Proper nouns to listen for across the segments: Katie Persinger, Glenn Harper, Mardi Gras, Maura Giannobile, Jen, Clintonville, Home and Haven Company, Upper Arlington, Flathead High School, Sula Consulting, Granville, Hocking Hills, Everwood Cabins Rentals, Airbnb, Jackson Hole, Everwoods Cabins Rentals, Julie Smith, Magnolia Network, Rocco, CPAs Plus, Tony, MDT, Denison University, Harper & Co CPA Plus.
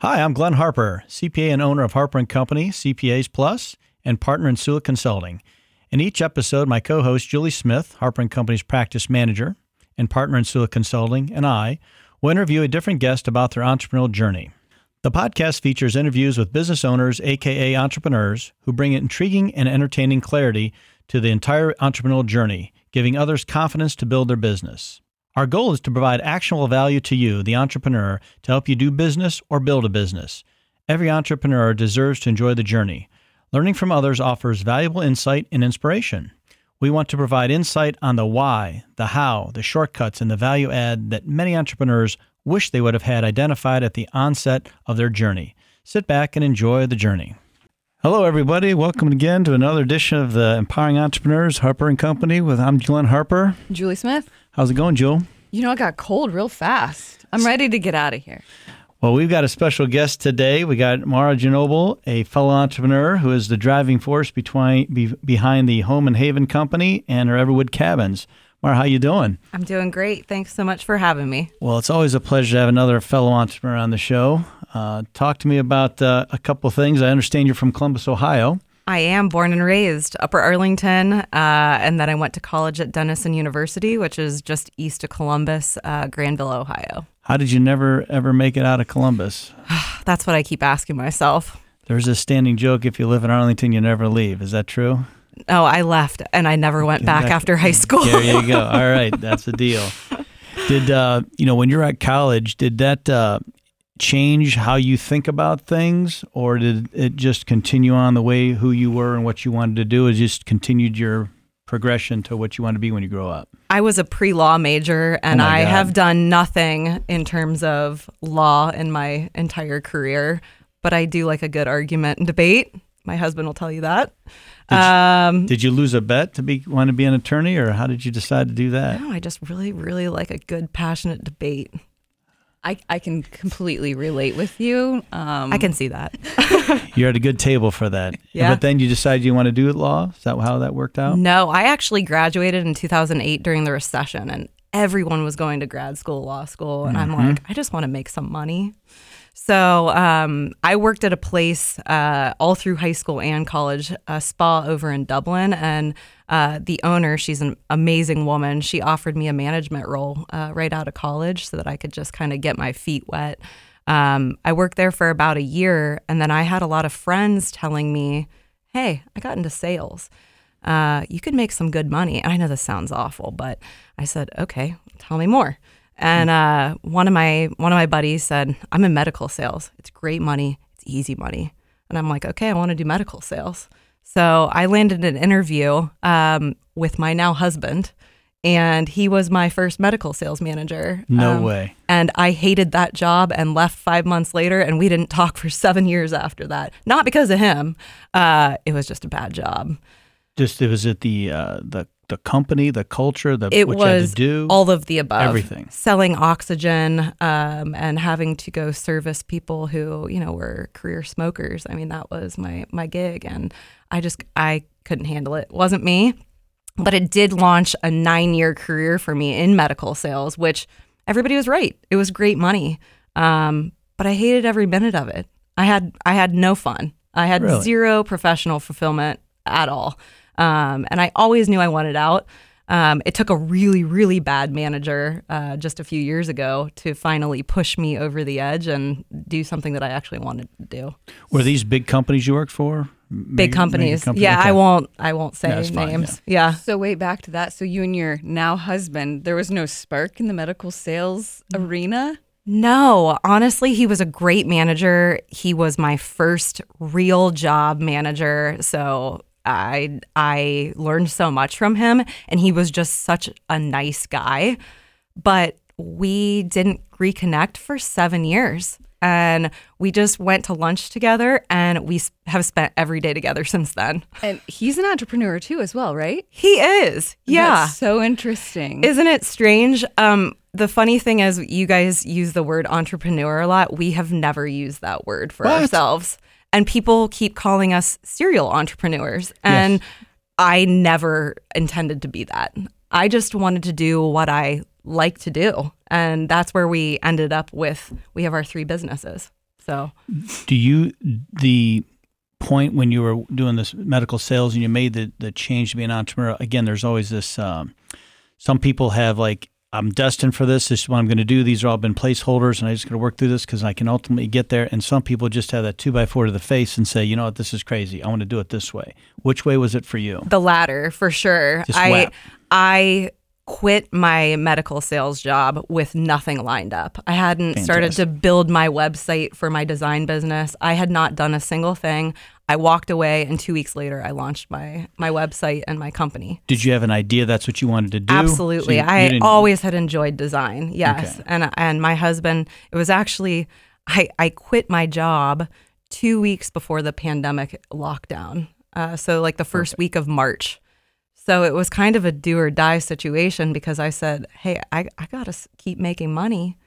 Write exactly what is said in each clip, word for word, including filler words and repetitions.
Hi, I'm Glenn Harper, C P A and owner of Harper and Company, C P As Plus, and partner in Sula Consulting. In each episode, my co-host Julie Smith, Harper and Company's practice manager and partner in Sula Consulting, and I will interview a different guest about their entrepreneurial journey. The podcast features interviews with business owners, aka entrepreneurs, who bring intriguing and entertaining clarity to the entire entrepreneurial journey, giving others confidence to build their business. Our goal is to provide actionable value to you, the entrepreneur, to help you do business or build a business. Every entrepreneur deserves to enjoy the journey. Learning from others offers valuable insight and inspiration. We want to provide insight on the why, the how, the shortcuts, and the value add that many entrepreneurs wish they would have had identified at the onset of their journey. Sit back and enjoy the journey. Hello, everybody. Welcome again to another edition of the Empowering Entrepreneurs, Harper and Company. With I'm Glenn Harper. Julie Smith. How's it going, Jewel? You know, I got cold real fast. I'm ready to get out of here. Well, we've got a special guest today. We got Maura Giannobile, a fellow entrepreneur who is the driving force between, be, behind the Home and Haven Company and her Everwood Cabins. Maura, how you doing? I'm doing great. Thanks so much for having me. Well, it's always a pleasure to have another fellow entrepreneur on the show. Uh, talk to me about uh, a couple things. I understand you're from Columbus, Ohio. I am born and raised Upper Arlington, uh, and then I went to college at Denison University, which is just east of Columbus, uh, Granville, Ohio. How did you never, ever make it out of Columbus? That's what I keep asking myself. There's this standing joke, if you live in Arlington, you never leave. Is that true? Oh, I left, and I never went back, back after high school. There you go. All right. That's the deal. Did, uh, you know, when you're at college, did that... Uh, change how you think about things, or did it just continue on the way who you were and what you wanted to do? It just continued your progression to what you want to be when you grow up? I was a pre-law major, and oh I God. have done nothing in terms of law in my entire career, but I do like a good argument and debate. My husband will tell you that. Did you, um, did you lose a bet to be want to be an attorney, or how did you decide to do that? No, I just really, really like a good, passionate debate. I, I can completely relate with you. Um, I can see that. You're at a good table for that. Yeah. But then you decided you want to do law? Is that how that worked out? No, I actually graduated in two thousand eight during the recession, and everyone was going to grad school, law school, and mm-hmm. I'm like, I just want to make some money. So um, I worked at a place uh, all through high school and college, a spa over in Dublin, and Uh, the owner, she's an amazing woman. She offered me a management role uh, right out of college so that I could just kind of get my feet wet. Um, I worked there for about a year, and then I had a lot of friends telling me, hey, I got into sales. Uh, you could make some good money. And I know this sounds awful, but I said, okay, tell me more. And uh, one of my one of my buddies said, I'm in medical sales. It's great money. It's easy money. And I'm like, okay, I want to do medical sales. So I landed an interview um, with my now husband, and he was my first medical sales manager. No um, way. And I hated that job and left five months later, and we didn't talk for seven years after that. Not because of him. Uh, it was just a bad job. Just it was at the uh, the the company, the culture, the it what was you had to do? All of the above. Everything. Selling oxygen um, and having to go service people who, you know, were career smokers. I mean, that was my my gig, and I just, I couldn't handle it. It wasn't me, but it did launch a nine-year career for me in medical sales, which everybody was right. It was great money, um, but I hated every minute of it. I had I had no fun. I had Really? zero professional fulfillment at all, um, and I always knew I wanted out. Um, it took a really, really bad manager uh, just a few years ago to finally push me over the edge and do something that I actually wanted to do. Were these big companies you worked for? Big mega, companies. Mega company? Yeah, okay. I won't I won't say no, names. Fine, yeah. yeah. So wait, back to that. So you and your now husband, there was no spark in the medical sales arena? No. Honestly, he was a great manager. He was my first real job manager. So I I learned so much from him, and he was just such a nice guy. But we didn't reconnect for seven years. And we just went to lunch together, and we have spent every day together since then. And he's an entrepreneur too as well, right? He is. Yeah. That's so interesting. Isn't it strange? Um, the funny thing is you guys use the word entrepreneur a lot. We have never used that word for what? ourselves. And people keep calling us serial entrepreneurs. And yes. I never intended to be that. I just wanted to do what I like to do. And that's where we ended up with, we have our three businesses. So do you, the point when you were doing this medical sales and you made the, the change to be an entrepreneur, again, there's always this, um, some people have like, I'm destined for this. This is what I'm going to do. These are all been placeholders, and I just got to work through this because I can ultimately get there. And some people just have that two by four to the face and say, you know what, this is crazy. I want to do it this way. Which way was it for you? The latter, for sure. Just I whap. I quit my medical sales job with nothing lined up. I hadn't Fantastic. started to build my website for my design business. I had not done a single thing. I walked away, and two weeks later, I launched my my website and my company. Did you have an idea that's what you wanted to do? Absolutely. So you, I you always had enjoyed design, yes. Okay. And and my husband, it was actually, I, I quit my job two weeks before the pandemic lockdown. Uh, so like the first okay. week of March. So it was kind of a do or die situation because I said, hey, I, I got to keep making money,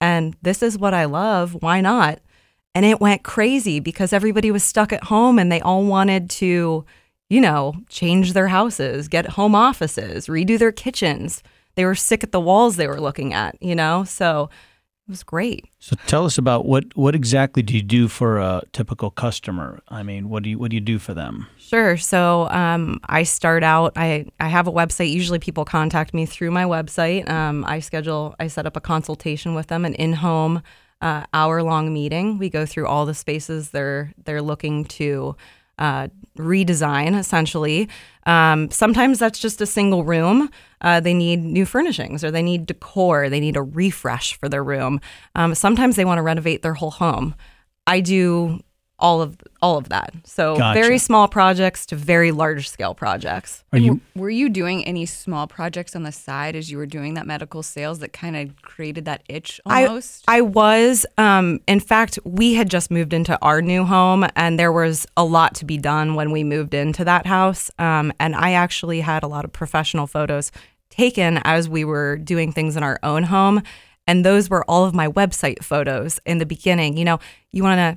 and this is what I love. Why not? And it went crazy because everybody was stuck at home and they all wanted to, you know, change their houses, get home offices, redo their kitchens. They were sick at the walls they were looking at, you know, so it was great. So tell us about what, what exactly do you do for a typical customer? I mean, what do you what do you do for them? Sure. So um, I start out, I, I have a website. Usually people contact me through my website. Um, I schedule, I set up a consultation with them, an in-home Uh, hour-long meeting. We go through all the spaces they're they're looking to uh, redesign, essentially. Um, sometimes that's just a single room. Uh, they need new furnishings, or they need decor. They need a refresh for their room. Um, sometimes they want to renovate their whole home. I do all of all of that. So gotcha. Very small projects to very large-scale projects. Are you- were you doing any small projects on the side as you were doing that medical sales that kind of created that itch almost? I, I was. Um, in fact, we had just moved into our new home, and there was a lot to be done when we moved into that house. Um, and I actually had a lot of professional photos taken as we were doing things in our own home. And those were all of my website photos in the beginning. You know, you want to...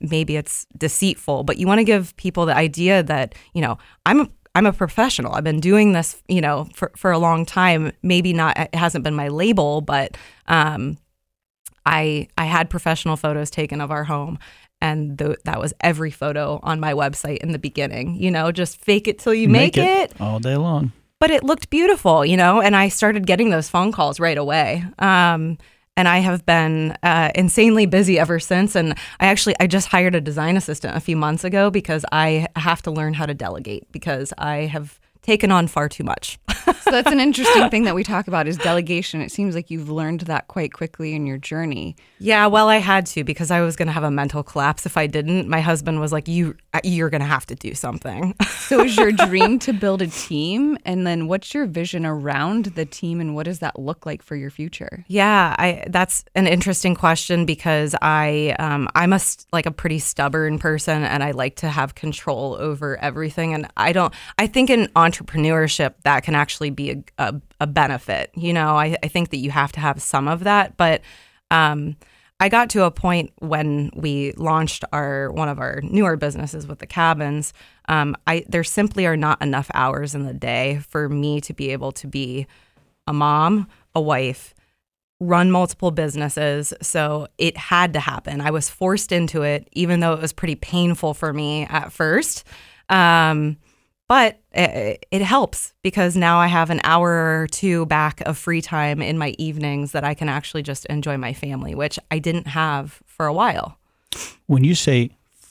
maybe it's deceitful, but you want to give people the idea that, you know, I'm a, I'm a professional. I've been doing this, you know, for, for a long time. Maybe not, it hasn't been my label, but um, I I had professional photos taken of our home. And th- that was every photo on my website in the beginning, you know, just fake it till you make, make it. it. All day long. But it looked beautiful, you know, and I started getting those phone calls right away. Um And I have been uh, insanely busy ever since. And I actually, I just hired a design assistant a few months ago because I have to learn how to delegate because I have taken on far too much. So that's an interesting thing that we talk about is delegation. It seems like you've learned that quite quickly in your journey. Yeah, well, I had to because I was going to have a mental collapse if I didn't. My husband was like, "You, you're going to have to do something." So is your dream to build a team? And then what's your vision around the team, and what does that look like for your future? Yeah, I, that's an interesting question because I, um, I'm a, like a pretty stubborn person, and I like to have control over everything. And I don't, I think in entrepreneurship, entrepreneurship that can actually be a, a, a benefit. You know, I, I think that you have to have some of that. But um, I got to a point when we launched our one of our newer businesses with the cabins. Um, I there simply are not enough hours in the day for me to be able to be a mom, a wife, run multiple businesses. So it had to happen. I was forced into it, even though it was pretty painful for me at first. Um, But it helps because now I have an hour or two back of free time in my evenings that I can actually just enjoy my family, which I didn't have for a while. When you say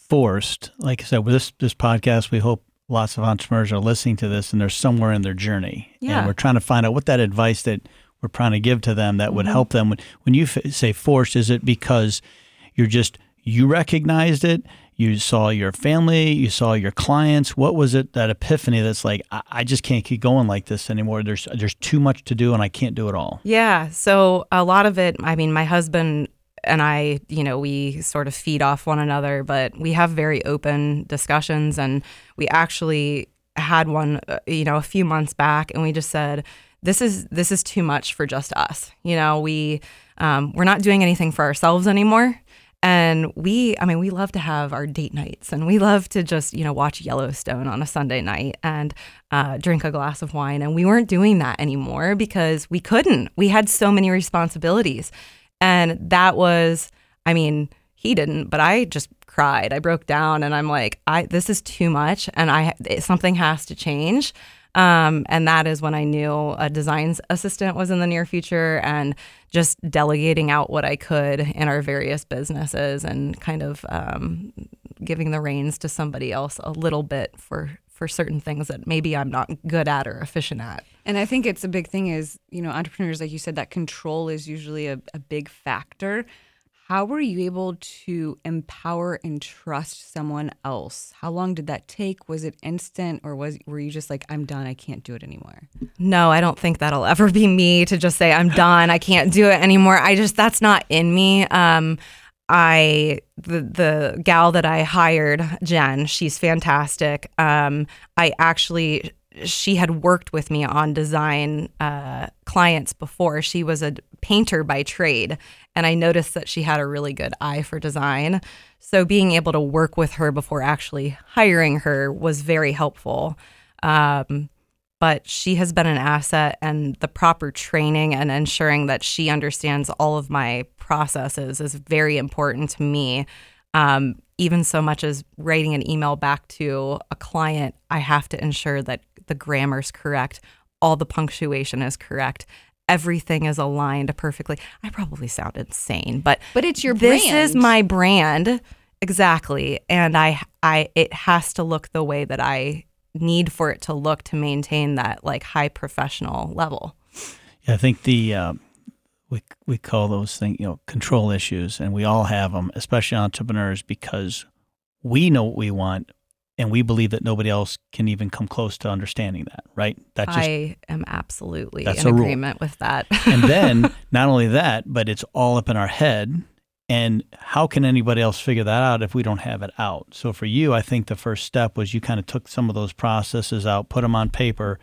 forced, like I said, with this, this podcast, we hope lots of entrepreneurs are listening to this and they're somewhere in their journey. Yeah. And we're trying to find out what that advice that we're trying to give to them that mm-hmm. would help them. When, when you f- say forced, is it because you're just, you recognized it? You saw your family, you saw your clients. What was it, that epiphany that's like, I, I just can't keep going like this anymore. There's there's too much to do and I can't do it all. Yeah. So a lot of it, I mean, my husband and I, you know, we sort of feed off one another, but we have very open discussions. And we actually had one, you know, a few months back, and we just said, this is this is too much for just us. You know, we um, we're not doing anything for ourselves anymore. And we, I mean, we love to have our date nights, and we love to just, you know, watch Yellowstone on a Sunday night and uh, drink a glass of wine. And we weren't doing that anymore because we couldn't. We had so many responsibilities. And that was, I mean, He didn't, but I just cried. I broke down and I'm like, I this is too much and I something has to change. Um, and that is when I knew a design assistant was in the near future, and just delegating out what I could in our various businesses and kind of um, giving the reins to somebody else a little bit for for certain things that maybe I'm not good at or efficient at. And I think it's a big thing is, you know, entrepreneurs, like you said, that control is usually a, a big factor. How were you able to empower and trust someone else? How long did that take? Was it instant, or was were you just like, I'm done, I can't do it anymore? No, I don't think that'll ever be me to just say, I'm done, I can't do it anymore. I just, that's not in me. Um, I the the gal that I hired, Jen, she's fantastic. Um, I actually, she had worked with me on design uh, clients before. She was a painter by trade, and I noticed that she had a really good eye for design. So being able to work with her before actually hiring her was very helpful. Um, but she has been an asset, and the proper training and ensuring that she understands all of my processes is very important to me. Um, even so much as writing an email back to a client, I have to ensure that the grammar's correct, all the punctuation is correct, everything is aligned perfectly. I probably sound insane, but but it's your brand. This is my brand, exactly, and I I it has to look the way that I need for it to look to maintain that like high professional level. Yeah, I think the uh, we we call those things, you know, control issues, and we all have them, especially entrepreneurs, because we know what we want. And we believe that nobody else can even come close to understanding that, right? That just, I am absolutely in agreement with that. And then not only that, but it's all up in our head. And how can anybody else figure that out if we don't have it out? So for you, I think the first step was you kind of took some of those processes out, put them on paper,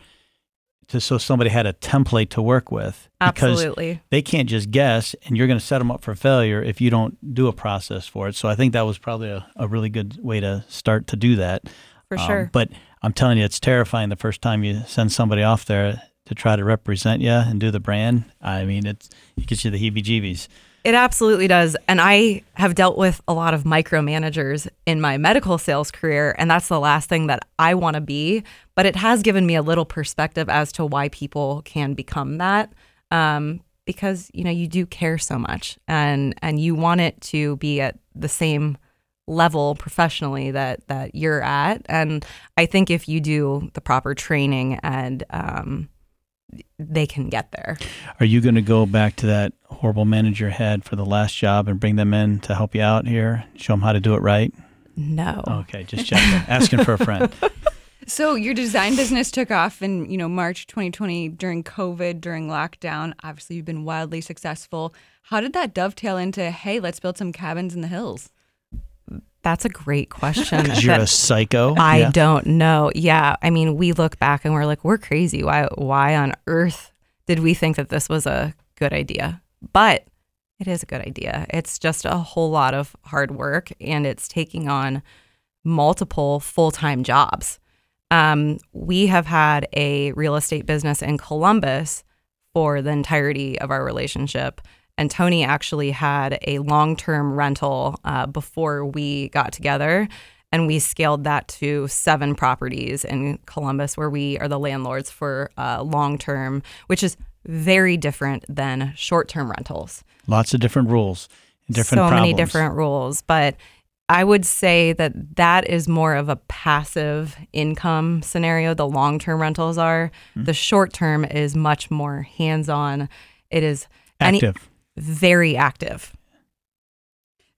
to, so somebody had a template to work with. Absolutely. Because they can't just guess, and you're going to set them up for failure if you don't do a process for it. So I think that was probably a, a really good way to start to do that. For um, sure. But I'm telling you, it's terrifying the first time you send somebody off there to try to represent you and do the brand. I mean, it's, it gets you the heebie-jeebies. It absolutely does. And I have dealt with a lot of micromanagers in my medical sales career, and that's the last thing that I want to be. But it has given me a little perspective as to why people can become that, um, because, you know, you do care so much, and and you want it to be at the same level professionally that, that you're at. And I think if you do the proper training and um, they can get there. Are you going to go back to that horrible manager head for the last job and bring them in to help you out here? Show them how to do it right? No. Okay, just checking. Asking for a friend. So your design business took off in, you know, March twenty twenty during COVID, during lockdown. Obviously, you've been wildly successful. How did that dovetail into, hey, let's build some cabins in the hills? That's a great question. Because you're a psycho? I yeah. don't know. Yeah. I mean, we look back and we're like, we're crazy. Why Why on earth did we think that this was a good idea? But it is a good idea. It's just a whole lot of hard work, and it's taking on multiple full-time jobs. Um, we have had a real estate business in Columbus for the entirety of our relationship. And Tony actually had a long-term rental uh, before we got together, and we scaled that to seven properties in Columbus where we are the landlords for uh, long-term, which is very different than short-term rentals. Lots of different rules, different so problems. So many different rules. But I would say that that is more of a passive income scenario, the long-term rentals are. Mm-hmm. The short-term is much more hands-on. It is active. Any- Very active.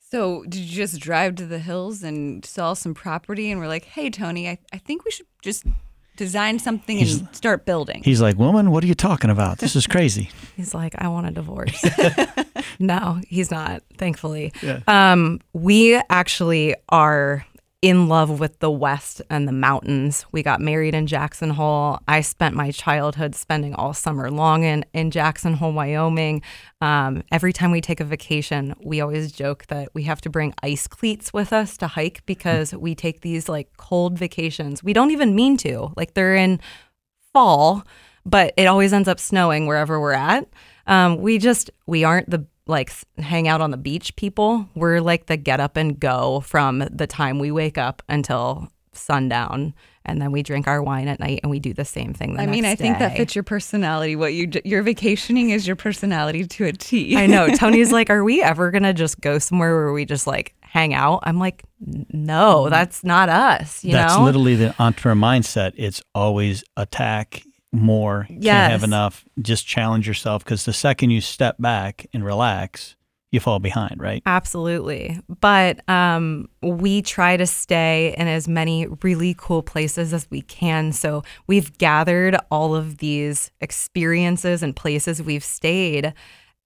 So did you just drive to the hills and sell some property and we're like, hey, Tony, I, I think we should just design something he's, and start building? He's like, woman, what are you talking about? This is crazy. He's like, I want a divorce. No, he's not, thankfully. Yeah. Um, we actually are in love with the West and the mountains. We got married in Jackson Hole. I spent my childhood spending all summer long in, in Jackson Hole, Wyoming. Um, every time we take a vacation, we always joke that we have to bring ice cleats with us to hike because we take these like cold vacations. We don't even mean to. Like they're in fall, but it always ends up snowing wherever we're at. Um, we just, we aren't the like hang out on the beach people. We're like the get up and go from the time we wake up until sundown, and then we drink our wine at night and we do the same thing the I mean, next I think day. That fits your personality. What you do, your vacationing is your personality to a T. I know. Tony's like, are we ever going to just go somewhere where we just like hang out? I'm like, no, that's not us. You that's know? Literally the entrepreneur mindset. It's always attack more, yes. Can't have enough, just challenge yourself, because the second you step back and relax, you fall behind, right? Absolutely. But um, we try to stay in as many really cool places as we can. So we've gathered all of these experiences and places we've stayed.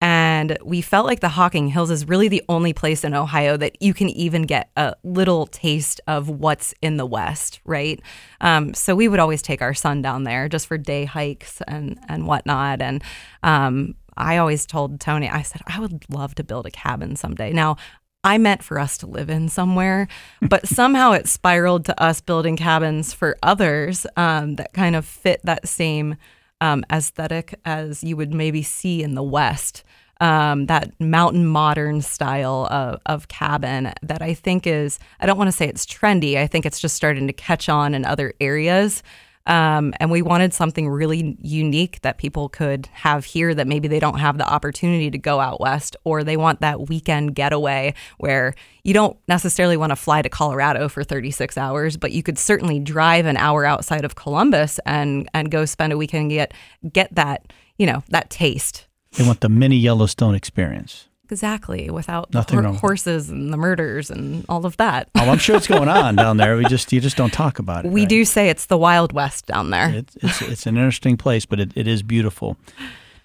And we felt like the Hocking Hills is really the only place in Ohio that you can even get a little taste of what's in the West, right? Um, so we would always take our son down there just for day hikes and, and whatnot. And um, I always told Tony, I said, I would love to build a cabin someday. Now, I meant for us to live in somewhere, but somehow it spiraled to us building cabins for others um, that kind of fit that same Um, aesthetic as you would maybe see in the West, um, that mountain modern style of, of cabin that I think is, I don't want to say it's trendy, I think it's just starting to catch on in other areas. Um, and we wanted something really unique that people could have here that maybe they don't have the opportunity to go out West, or they want that weekend getaway where you don't necessarily want to fly to Colorado for thirty-six hours, but you could certainly drive an hour outside of Columbus and, and go spend a weekend and get, get that, you know, that taste. They want the mini Yellowstone experience. Exactly, without the horses and the murders and all of that. Oh, I'm sure it's going on down there. We just you just don't talk about it. We right? do say it's the Wild West down there. It's it's, it's an interesting place, but it, it is beautiful.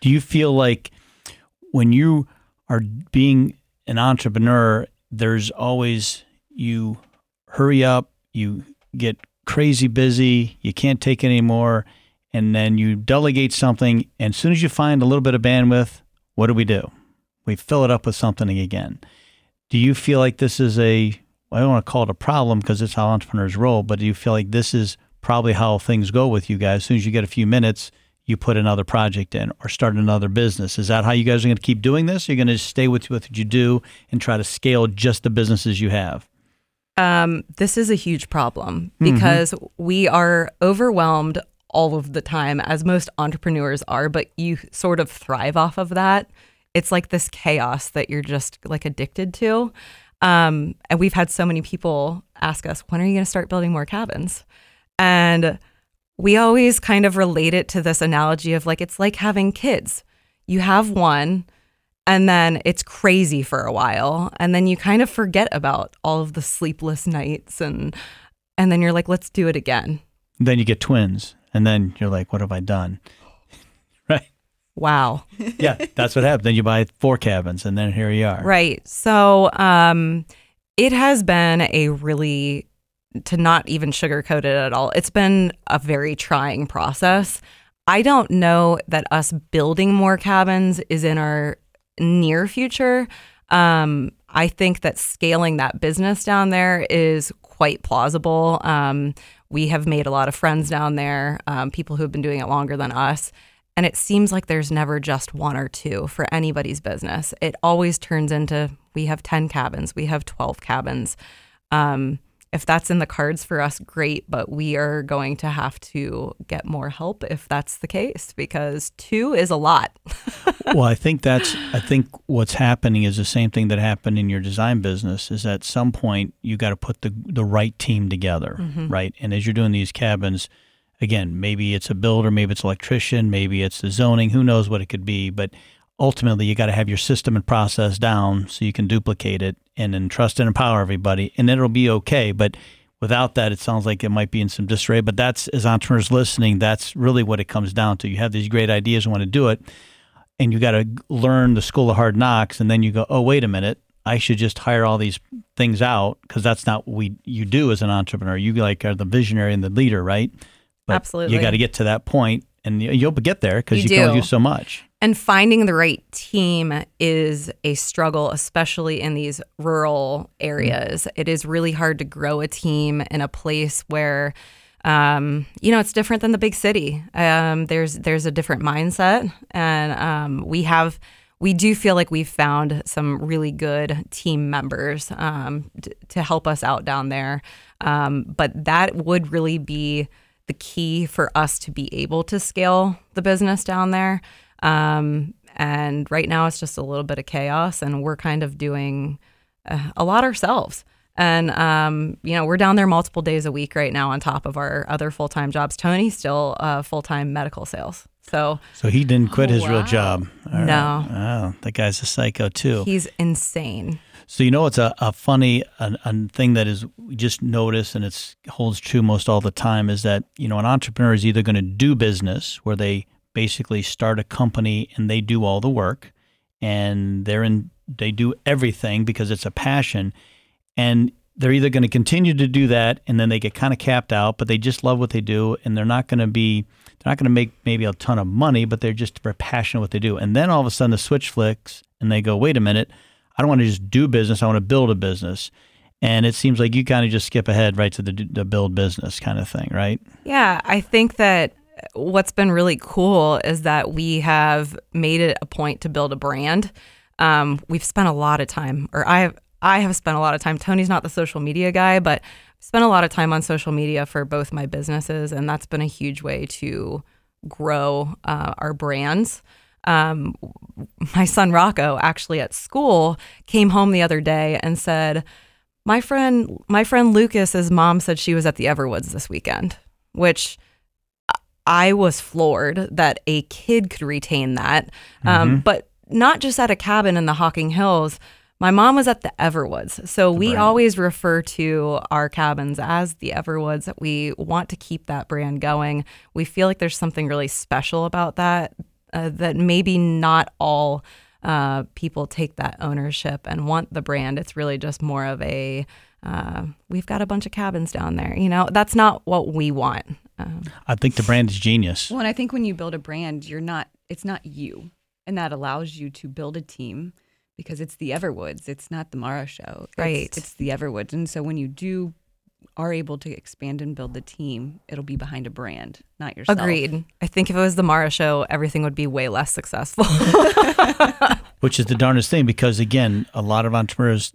Do you feel like when you are being an entrepreneur, there's always you hurry up, you get crazy busy, you can't take any more, and then you delegate something, and as soon as you find a little bit of bandwidth, what do we do? We fill it up with something again. Do you feel like this is a, I don't want to call it a problem because it's how entrepreneurs roll, but do you feel like this is probably how things go with you guys? As soon as you get a few minutes, you put another project in or start another business. Is that how you guys are going to keep doing this? You're going to stay with what you do and try to scale just the businesses you have? Um, this is a huge problem because mm-hmm. we are overwhelmed all of the time, as most entrepreneurs are, but you sort of thrive off of that. It's like this chaos that you're just like addicted to. Um, and we've had so many people ask us, when are you going to start building more cabins? And we always kind of relate it to this analogy of like, it's like having kids. You have one and then it's crazy for a while. And then you kind of forget about all of the sleepless nights. And, and then you're like, let's do it again. Then you get twins. And then you're like, what have I done? Wow. Yeah, that's what happened. Then you buy four cabins and then here you are. Right. So um, it has been a really, to not even sugarcoat it at all, it's been a very trying process. I don't know that us building more cabins is in our near future. Um, I think that scaling that business down there is quite plausible. Um, we have made a lot of friends down there, um, people who have been doing it longer than us. And it seems like there's never just one or two for anybody's business. It always turns into, we have ten cabins, we have twelve cabins. Um, if that's in the cards for us, great, but we are going to have to get more help if that's the case, because two is a lot. Well, I think that's, I think what's happening is the same thing that happened in your design business, is at some point you got to put the, the right team together, mm-hmm. right? And as you're doing these cabins, again, maybe it's a builder, maybe it's an electrician, maybe it's the zoning, who knows what it could be. But ultimately, you got to have your system and process down so you can duplicate it and then trust and empower everybody, and it'll be okay. But without that, it sounds like it might be in some disarray. But that's, as entrepreneurs listening, that's really what it comes down to. You have these great ideas and want to do it, and you got to learn the school of hard knocks, and then you go, oh, wait a minute, I should just hire all these things out, because that's not what we, you do as an entrepreneur. You like are the visionary and the leader, right? But absolutely. You got to get to that point, and you'll get there because you, you can only do so much. And finding the right team is a struggle, especially in these rural areas. It is really hard to grow a team in a place where, um, you know, it's different than the big city. Um, there's there's a different mindset, and um, we have. we do feel like we've found some really good team members um, t- to help us out down there. Um, but that would really be the key for us to be able to scale the business down there. Um, and right now it's just a little bit of chaos, and we're kind of doing uh, a lot ourselves. And, um, you know, we're down there multiple days a week right now on top of our other full-time jobs. Tony's still uh, full-time medical sales. So so he didn't quit his wow. real job. All no. Right. Oh, that guy's a psycho, too. He's insane. So, you know, it's a, a funny a, a thing that is we just notice, and it holds true most all the time, is that, you know, an entrepreneur is either going to do business where they basically start a company and they do all the work and they're in, they do everything because it's a passion. And they're either going to continue to do that, and then they get kind of capped out, but they just love what they do, and they're not going to be, they're not going to make maybe a ton of money, but they're just very passionate what they do. And then all of a sudden the switch flicks, and they go, wait a minute, I don't want to just do business, I want to build a business. And it seems like you kind of just skip ahead right to the, the build business kind of thing, right? Yeah, I think that what's been really cool is that we have made it a point to build a brand. Um, we've spent a lot of time, or I have, I have spent a lot of time. Tony's not the social media guy, but I've spent a lot of time on social media for both my businesses, and that's been a huge way to grow uh, our brands. Um, my son Rocco, actually at school, came home the other day and said, "My friend, my friend Lucas's mom said she was at the Everwoods this weekend," which I was floored that a kid could retain that, mm-hmm. um, but not just at a cabin in the Hocking Hills. My mom was at the Everwoods, so the we brand. always refer to our cabins as the Everwoods. We want to keep that brand going. We feel like there's something really special about that, uh, that maybe not all uh, people take that ownership and want the brand. It's really just more of a, uh, we've got a bunch of cabins down there. You know, that's not what we want. Um, I think the brand is genius. Well, and I think when you build a brand, you're not, it's not you, and that allows you to build a team. Because it's the Everwoods, it's not the Maura Show. It's, right. It's the Everwoods. And so when you do are able to expand and build the team, it'll be behind a brand, not yourself. Agreed. I think if it was the Maura Show, everything would be way less successful. Which is the darndest thing, because again, a lot of entrepreneurs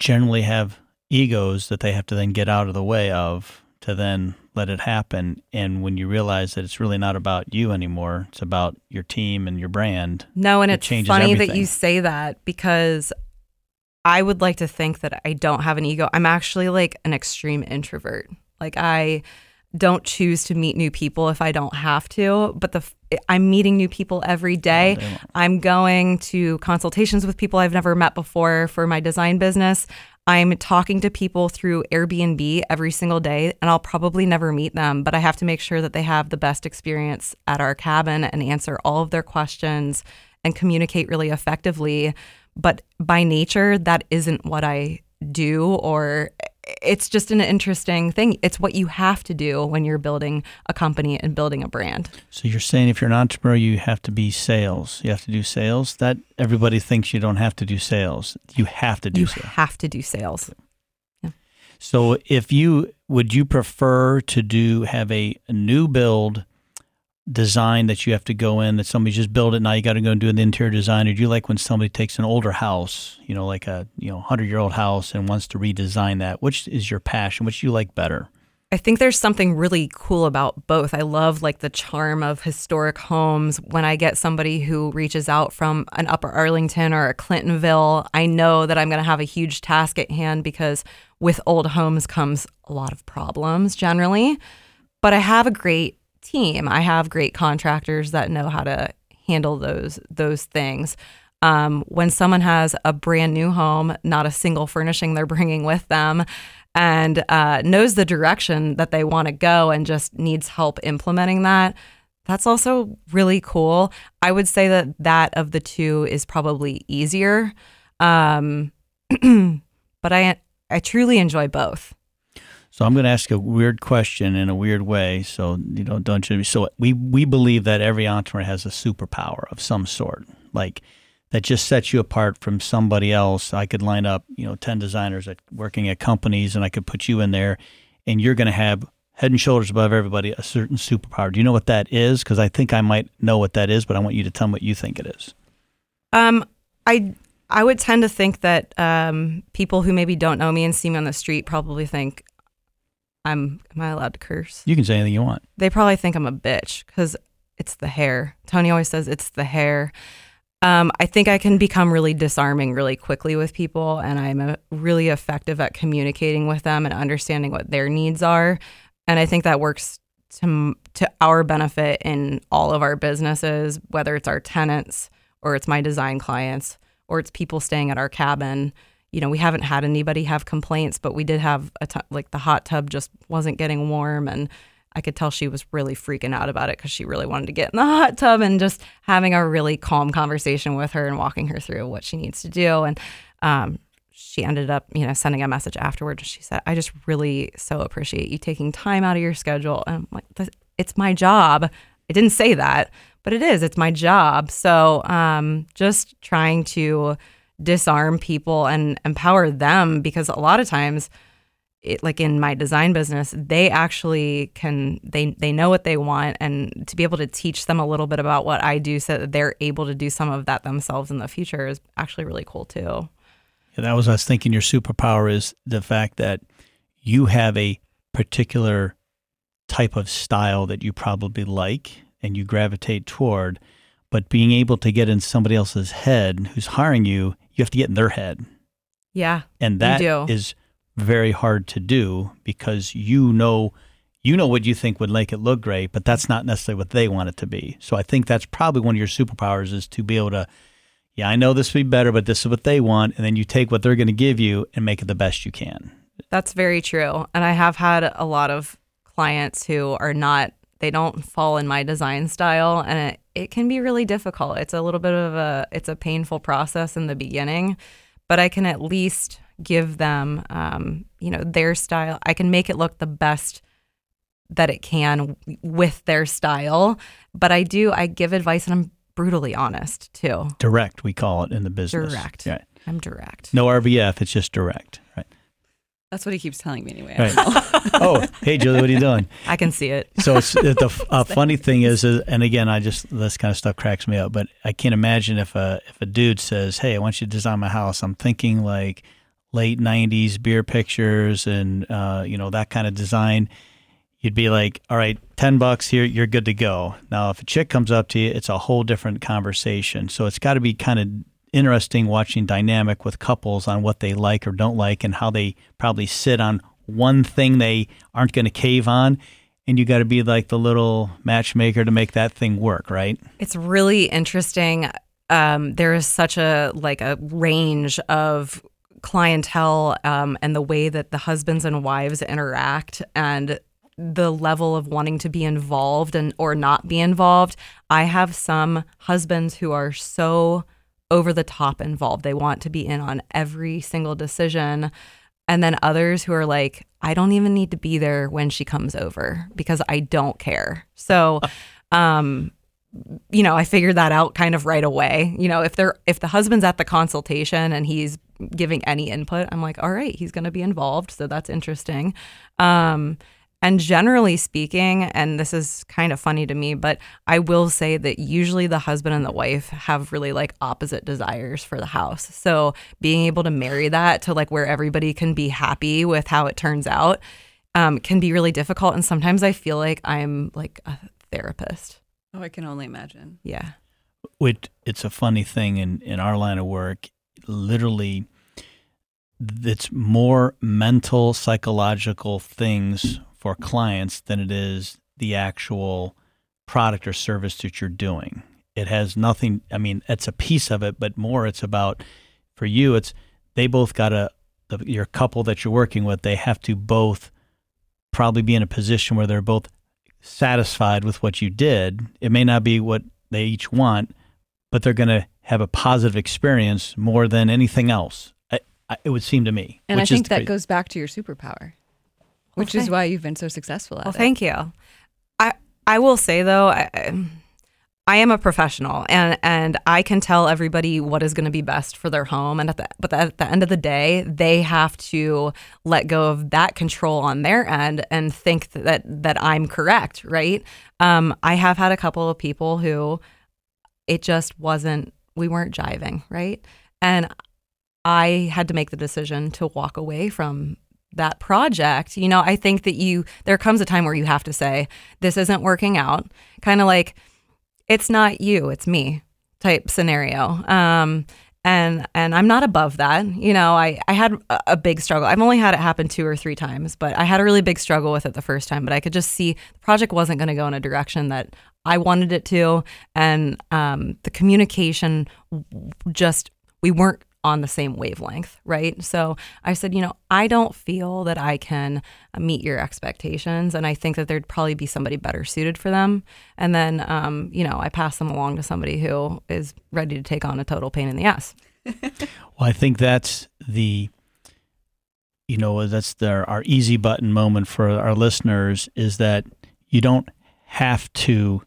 generally have egos that they have to then get out of the way of to then let it happen. And when you realize that it's really not about you anymore, it's about your team and your brand. No, and it it's funny everything. That you say that, because I would like to think that I don't have an ego. I'm actually like an extreme introvert. Like I don't choose to meet new people if I don't have to, but the I'm meeting new people every day. Oh, I'm going to consultations with people I've never met before for my design business. I'm talking to people through Airbnb every single day, and I'll probably never meet them, but I have to make sure that they have the best experience at our cabin and answer all of their questions and communicate really effectively. But by nature, that isn't what I do, or it's just an interesting thing. It's what you have to do when you're building a company and building a brand. So you're saying if you're an entrepreneur, you have to be sales. You have to do sales. That everybody thinks you don't have to do sales. You have to do you sales. You have to do sales. Yeah. So if you, would you prefer to do, have a, a new build design that you have to go in, that somebody just build it, now you got to go and do an interior design? Or do you like when somebody takes an older house, you know, like a, you know, one hundred year old house and wants to redesign that? Which is your passion? Which do you like better? I think there's something really cool about both. I love like the charm of historic homes. When I get somebody who reaches out from an Upper Arlington or a Clintonville, I know that I'm going to have a huge task at hand, because with old homes comes a lot of problems generally. But I have a great team. I have great contractors that know how to handle those those things. Um, when someone has a brand new home, not a single furnishing they're bringing with them, and uh, knows the direction that they want to go and just needs help implementing that, that's also really cool. I would say that that of the two is probably easier, um, but I I truly enjoy both. So I'm going to ask a weird question in a weird way. So you know, don't you? So we we believe that every entrepreneur has a superpower of some sort, like that just sets you apart from somebody else. I could line up, you know, ten designers at working at companies, and I could put you in there, and you're going to have head and shoulders above everybody a certain superpower. Do you know what that is? Because I think I might know what that is, but I want you to tell me what you think it is. Um, I I would tend to think that um, people who maybe don't know me and see me on the street probably think I'm. Am I allowed to curse? You can say anything you want. They probably think I'm a bitch because it's the hair. Tony always says it's the hair. Um, I think I can become really disarming really quickly with people, and I'm a, really effective at communicating with them and understanding what their needs are. And I think that works to to our benefit in all of our businesses, whether it's our tenants or it's my design clients or it's people staying at our cabin. You know, we haven't had anybody have complaints, but we did have a t- like the hot tub just wasn't getting warm, and I could tell she was really freaking out about it because she really wanted to get in the hot tub, and just having a really calm conversation with her and walking her through what she needs to do. And um, she ended up, you know, sending a message afterwards. She said, I just really so appreciate you taking time out of your schedule. And I'm like, it's my job. I didn't say that, but it is. It's my job. So um, just trying to disarm people and empower them, because a lot of times It, like in my design business, they actually can, they they know what they want, and to be able to teach them a little bit about what I do so that they're able to do some of that themselves in the future is actually really cool too. Yeah, that was, I was thinking your superpower is the fact that you have a particular type of style that you probably like and you gravitate toward, but being able to get in somebody else's head who's hiring you, you have to get in their head. Yeah, and that is very hard to do, because you know you know what you think would make it look great, but that's not necessarily what they want it to be. So I think that's probably one of your superpowers, is to be able to, yeah, I know this would be better, but this is what they want. And then you take what they're going to give you and make it the best you can. That's very true. And I have had a lot of clients who are not, they don't fall in my design style, and it, it can be really difficult. It's a little bit of a, it's a painful process in the beginning, but I can at least give them, um, you know, their style. I can make it look the best that it can with their style. But I do, I give advice, and I'm brutally honest too. Direct, we call it in the business. Direct. Right. I'm direct. No R B F, it's just direct. Right. That's what he keeps telling me anyway. Right. Oh, hey, Julie, what are you doing? I can see it. So it's, the uh, funny thing is, is, and again, I just, this kind of stuff cracks me up, but I can't imagine if a, if a dude says, hey, I want you to design my house. I'm thinking like, late nineties beer pictures and, uh, you know, that kind of design, you'd be like, all right, ten bucks here, you're good to go. Now, if a chick comes up to you, it's a whole different conversation. So it's got to be kind of interesting watching dynamic with couples on what they like or don't like, and how they probably sit on one thing they aren't going to cave on. And you got to be like the little matchmaker to make that thing work, right? It's really interesting. Um, there is such a, like a range of clientele um, and the way that the husbands and wives interact, and the level of wanting to be involved and or not be involved. I have some husbands who are so over the top involved. They want to be in on every single decision. And then others who are like, I don't even need to be there when she comes over because I don't care. So, um, you know, I figured that out kind of right away. You know, if they're if the husband's at the consultation and he's giving any input, I'm like, all right, he's going to be involved. So that's interesting. Um, and generally speaking, and this is kind of funny to me, but I will say that usually the husband and the wife have really like opposite desires for the house. So being able to marry that to like where everybody can be happy with how it turns out um, can be really difficult. And sometimes I feel like I'm like a therapist. Oh, I can only imagine. Yeah. It, it's a funny thing in, in our line of work. Literally, it's more mental, psychological things for clients than it is the actual product or service that you're doing. It has nothing, I mean, it's a piece of it, but more it's about, for you, it's they both got to, your couple that you're working with, they have to both probably be in a position where they're both satisfied with what you did. It may not be what they each want, but they're going to have a positive experience more than anything else, I, I, it would seem to me. And which I think is that crazy. Goes back to your superpower, which well, is why you've been so successful at well, it. Well, thank you. I I will say, though, I, I am a professional, and, and I can tell everybody what is going to be best for their home. And at the, but at the end of the day, they have to let go of that control on their end and think that, that I'm correct, right? Um, I have had a couple of people who it just wasn't we weren't jiving, right? And I had to make the decision to walk away from that project. You know, I think that you, there comes a time where you have to say, this isn't working out. Kind of like, it's not you, it's me type scenario. Um, and and I'm not above that. You know, I, I had a big struggle. I've only had it happen two or three times, but I had a really big struggle with it the first time. But I could just see the project wasn't going to go in a direction that I wanted it to. And um, the communication just, we weren't on the same wavelength, right? So I said, you know, I don't feel that I can meet your expectations, and I think that there'd probably be somebody better suited for them. And then, um, you know, I pass them along to somebody who is ready to take on a total pain in the ass. Well, I think that's the, you know, that's the, our easy button moment for our listeners, is that you don't have to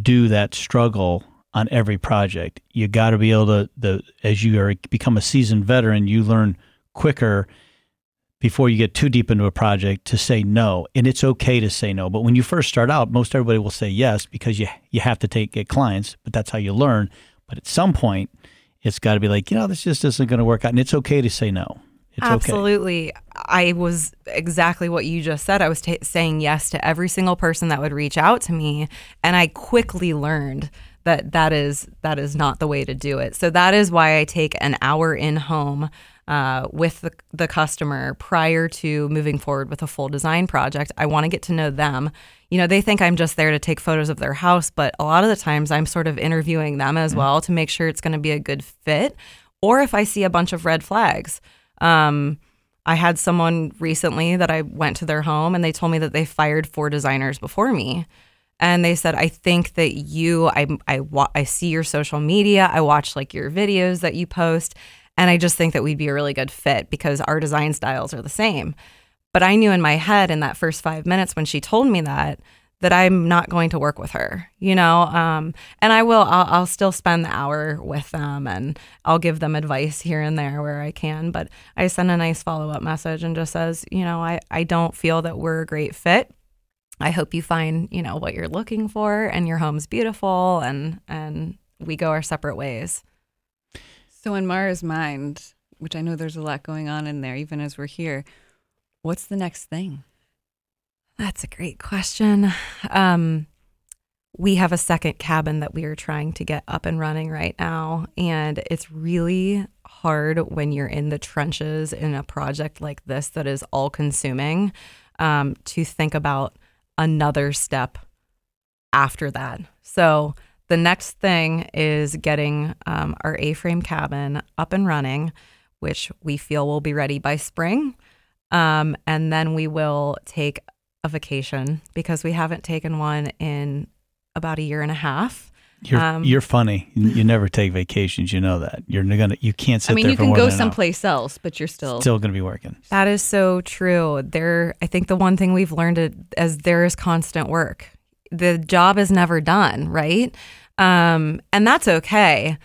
do that struggle on every project. You got to be able to, the as you are, become a seasoned veteran, you learn quicker before you get too deep into a project to say no. And it's okay to say no. But when you first start out, most everybody will say yes, because you you have to take get clients, but that's how you learn. But at some point, it's got to be like, you know, this just isn't going to work out. And it's okay to say no. It's Absolutely. Okay. I was exactly what you just said. I was t- saying yes to every single person that would reach out to me. And I quickly learned that that is that is not the way to do it. So that is why I take an hour in home uh, with the, the customer prior to moving forward with a full design project. I want to get to know them. You know, they think I'm just there to take photos of their house, but a lot of the times I'm sort of interviewing them as well to make sure it's going to be a good fit, or if I see a bunch of red flags. Um, I had someone recently that I went to their home, and they told me that they fired four designers before me. And they said, I think that you, I, I, wa- I see your social media, I watch like your videos that you post, and I just think that we'd be a really good fit because our design styles are the same. But I knew in my head in that first five minutes when she told me that, that I'm not going to work with her, you know? Um, and I will, I'll, I'll still spend the hour with them, and I'll give them advice here and there where I can. But I send a nice follow-up message and just says, you know, I, I don't feel that we're a great fit. I hope you find, you know, what you're looking for, and your home's beautiful, and and we go our separate ways. So in Maura's mind, which I know there's a lot going on in there, even as we're here, what's the next thing? That's a great question. Um, we have a second cabin that we are trying to get up and running right now. And it's really hard when you're in the trenches in a project like this that is all consuming, um, to think about another step after that. So the next thing is getting um, our A-frame cabin up and running, which we feel will be ready by spring. Um, and then we will take a vacation, because we haven't taken one in about a year and a half. You're, um, you're funny. You never take vacations. You know that. You're gonna. You can't sit. I mean, there you for can more go someplace hour. else, but you're still still gonna be working. That is so true. There, I think the one thing we've learned is there is constant work. The job is never done, right? Um, and that's okay,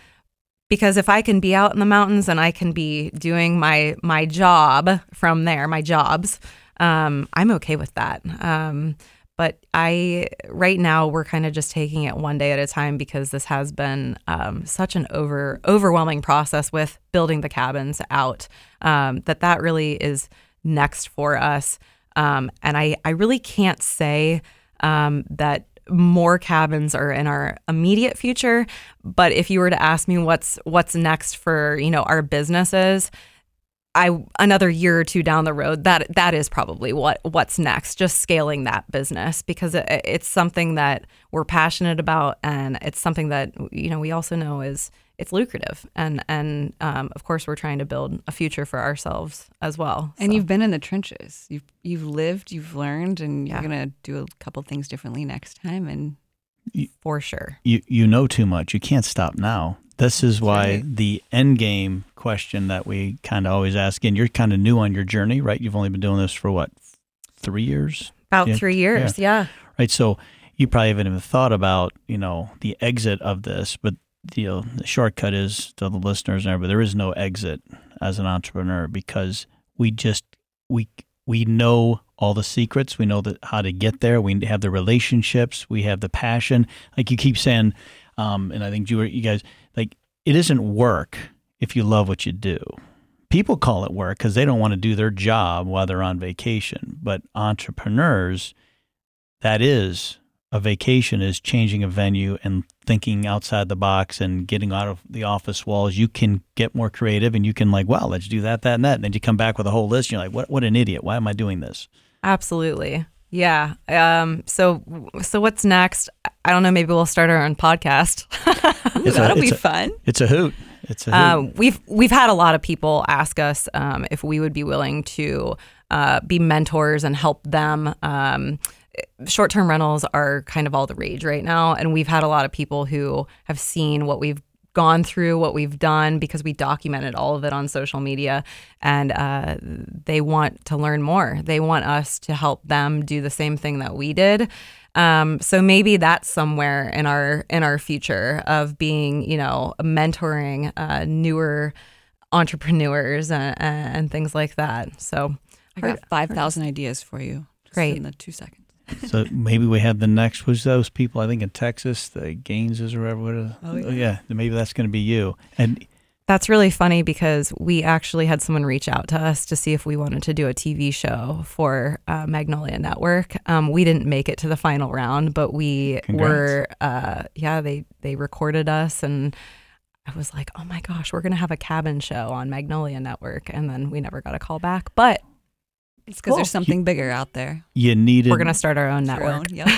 because if I can be out in the mountains and I can be doing my my job from there, my jobs, um, I'm okay with that. Um, But I, right now, we're kind of just taking it one day at a time, because this has been um, such an over overwhelming process with building the cabins out, um, that that really is next for us. Um, and I, I really can't say um, that more cabins are in our immediate future. But if you were to ask me what's what's next for, you know, our businesses, I another year or two down the road, that that is probably what what's next, just scaling that business, because it, it's something that we're passionate about, and it's something that, you know, we also know is it's lucrative, and and um, of course we're trying to build a future for ourselves as well. So. And you've been in the trenches, you've you've lived, you've learned, and yeah. You're gonna do a couple things differently next time, and you, for sure, you you know too much. You can't stop now. This is why the end game question that we kind of always ask, and you're kind of new on your journey, right? You've only been doing this for what, three years? About yeah. three years, yeah. yeah. Right, so you probably haven't even thought about, you know, the exit of this, but you know, the shortcut is to the listeners and everybody, there is no exit as an entrepreneur, because we just, we we know all the secrets, we know the, how to get there, we have the relationships, we have the passion. Like you keep saying, um, and I think you, you guys, like it isn't work if you love what you do. People call it work because they don't want to do their job while they're on vacation. But entrepreneurs, that is, a vacation is changing a venue and thinking outside the box and getting out of the office walls. You can get more creative and you can like, wow, let's do that, that, and that. And then you come back with a whole list and you're like, what what an idiot. Why am I doing this? Absolutely. Yeah. Um, so so what's next? I don't know. Maybe we'll start our own podcast. Ooh, that'll a, be a, fun. It's a hoot. It's a hoot. Um, we've, we've had a lot of people ask us um, if we would be willing to uh, be mentors and help them. Um, short-term rentals are kind of all the rage right now. And we've had a lot of people who have seen what we've gone through, what we've done, because we documented all of it on social media. And uh, they want to learn more. They want us to help them do the same thing that we did. Um, so maybe that's somewhere in our in our future of being, you know, mentoring uh, newer entrepreneurs and, and things like that. So I got five thousand ideas for you. Just great. In the two seconds. So maybe we have the next, was those people, I think in Texas, the Gaineses or whatever. Oh, yeah. yeah. Maybe that's going to be you. And that's really funny because we actually had someone reach out to us to see if we wanted to do a T V show for uh, Magnolia Network. Um, we didn't make it to the final round, but we Congrats. were, uh, yeah, they, they recorded us and I was like, oh my gosh, we're going to have a cabin show on Magnolia Network. And then we never got a call back, but it's because cool. there's something you, bigger out there. You needed. We're going to start our own network. Our own, yep.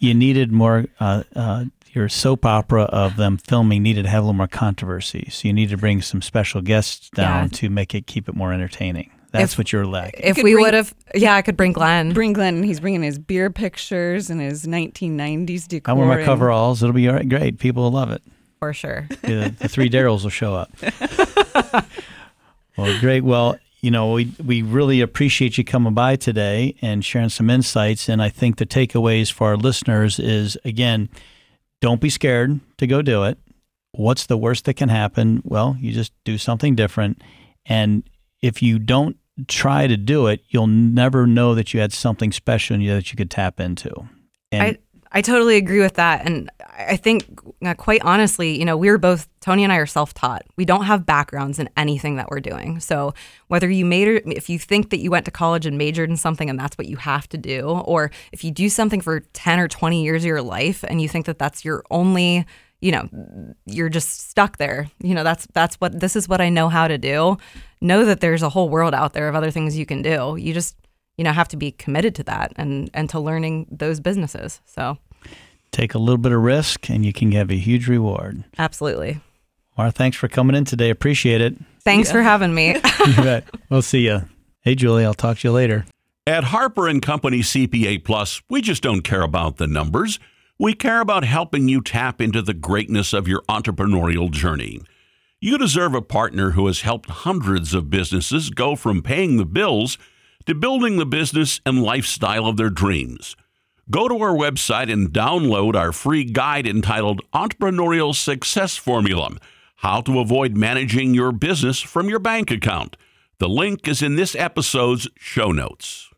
You needed more. Uh, uh, your soap opera of them filming needed to have a little more controversy. So you needed to bring some special guests down yeah. to make it keep it more entertaining. That's if, what you're lacking. If you we would have, yeah, I could bring Glenn. Bring Glenn, and he's bringing his beer pictures and his nineteen nineties decor. I wear my coveralls. It'll be all right, great. People will love it for sure. The, the three Darryls will show up. Well, great. Well. You know, we we really appreciate you coming by today and sharing some insights. And I think the takeaways for our listeners is, again, don't be scared to go do it. What's the worst that can happen? Well, you just do something different. And if you don't try to do it, you'll never know that you had something special in you that you could tap into. And I- I totally agree with that. And I think, uh, quite honestly, you know, we were both, Tony and I are self-taught. We don't have backgrounds in anything that we're doing. So whether you major, if you think that you went to college and majored in something and that's what you have to do, or if you do something for ten or twenty years of your life and you think that that's your only, you know, you're just stuck there. You know, that's, that's what, this is what I know how to do. Know that there's a whole world out there of other things you can do. You just, you know, have to be committed to that and, and to learning those businesses. So take a little bit of risk and you can have a huge reward. Absolutely. Maura, thanks for coming in today. Appreciate it. Thanks yeah. for having me. You bet. We'll see you. Hey, Julie, I'll talk to you later. At Harper and Company C P A Plus, we just don't care about the numbers. We care about helping you tap into the greatness of your entrepreneurial journey. You deserve a partner who has helped hundreds of businesses go from paying the bills to building the business and lifestyle of their dreams. Go to our website and download our free guide entitled Entrepreneurial Success Formula, How to Avoid Managing Your Business from Your Bank Account. The link is in this episode's show notes.